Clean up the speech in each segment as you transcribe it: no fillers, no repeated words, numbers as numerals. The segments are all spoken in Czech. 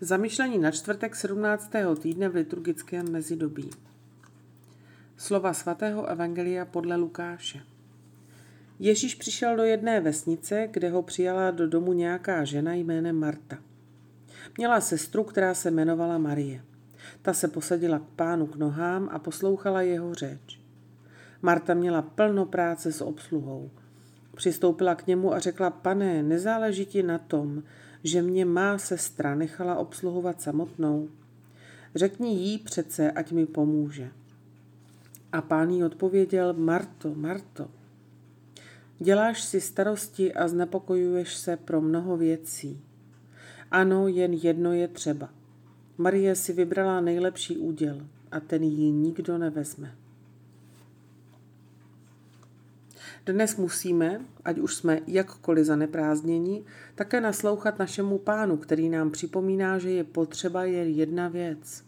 Zamyšlení na čtvrtek 17. týdne v liturgickém mezidobí. Slova svatého Evangelia podle Lukáše. Ježíš přišel do jedné vesnice, kde ho přijala do domu nějaká žena jménem Marta. Měla sestru, která se jmenovala Marie. Ta se posadila k pánu k nohám a poslouchala jeho řeč. Marta měla plno práce s obsluhou. Přistoupila k němu a řekla: Pane, nezáleží ti na tom, že mě má sestra nechala obsluhovat samotnou? Řekni jí přece, ať mi pomůže. A pán jí odpověděl: Marto, Marto, děláš si starosti a znepokojuješ se pro mnoho věcí. Ano, jen jedno je třeba. Marie si vybrala nejlepší úděl a ten jí nikdo nevezme. Dnes musíme, ať už jsme jakkoliv zaneprázdnění, také naslouchat našemu pánu, který nám připomíná, že je potřeba jen jedna věc.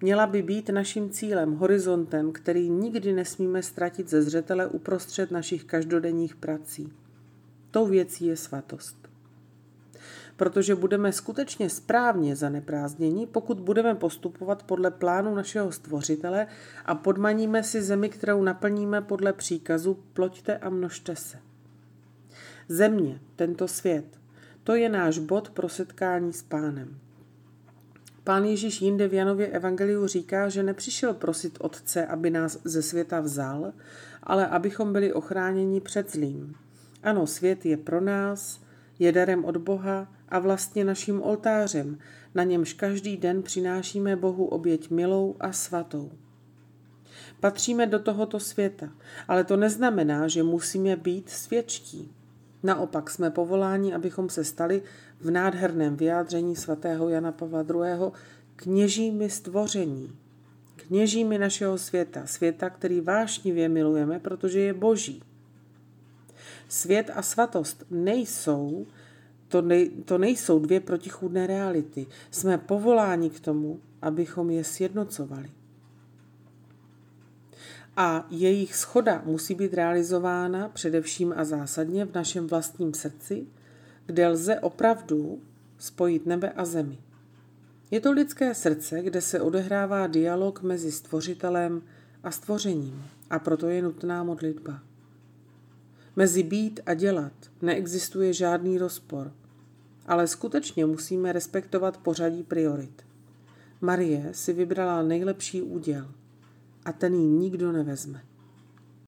Měla by být naším cílem, horizontem, který nikdy nesmíme ztratit ze zřetele uprostřed našich každodenních prací. Tou věcí je svatost. Protože budeme skutečně správně zaneprázdnění, pokud budeme postupovat podle plánu našeho Stvořitele a podmaníme si zemi, kterou naplníme podle příkazu: ploďte a množte se. Země, tento svět, to je náš bod pro setkání s pánem. Pán Ježíš jinde v Janově Evangeliu říká, že nepřišel prosit Otce, aby nás ze světa vzal, ale abychom byli ochráněni před zlým. Ano, svět je pro nás, je darem od Boha a vlastně naším oltářem, na němž každý den přinášíme Bohu oběť milou a svatou. Patříme do tohoto světa, ale to neznamená, že musíme být světští. Naopak jsme povoláni, abychom se stali v nádherném vyjádření svatého Jana Pavla II. Kněžími stvoření, kněžími našeho světa, světa, který vášnivě milujeme, protože je boží. Svět a svatost nejsou dvě protichůdné reality. Jsme povoláni k tomu, abychom je sjednocovali. A jejich shoda musí být realizována především a zásadně v našem vlastním srdci, kde lze opravdu spojit nebe a zemi. Je to lidské srdce, kde se odehrává dialog mezi stvořitelem a stvořením, a proto je nutná modlitba. Mezi být a dělat neexistuje žádný rozpor, ale skutečně musíme respektovat pořadí priorit. Marie si vybrala nejlepší úděl a ten ji nikdo nevezme.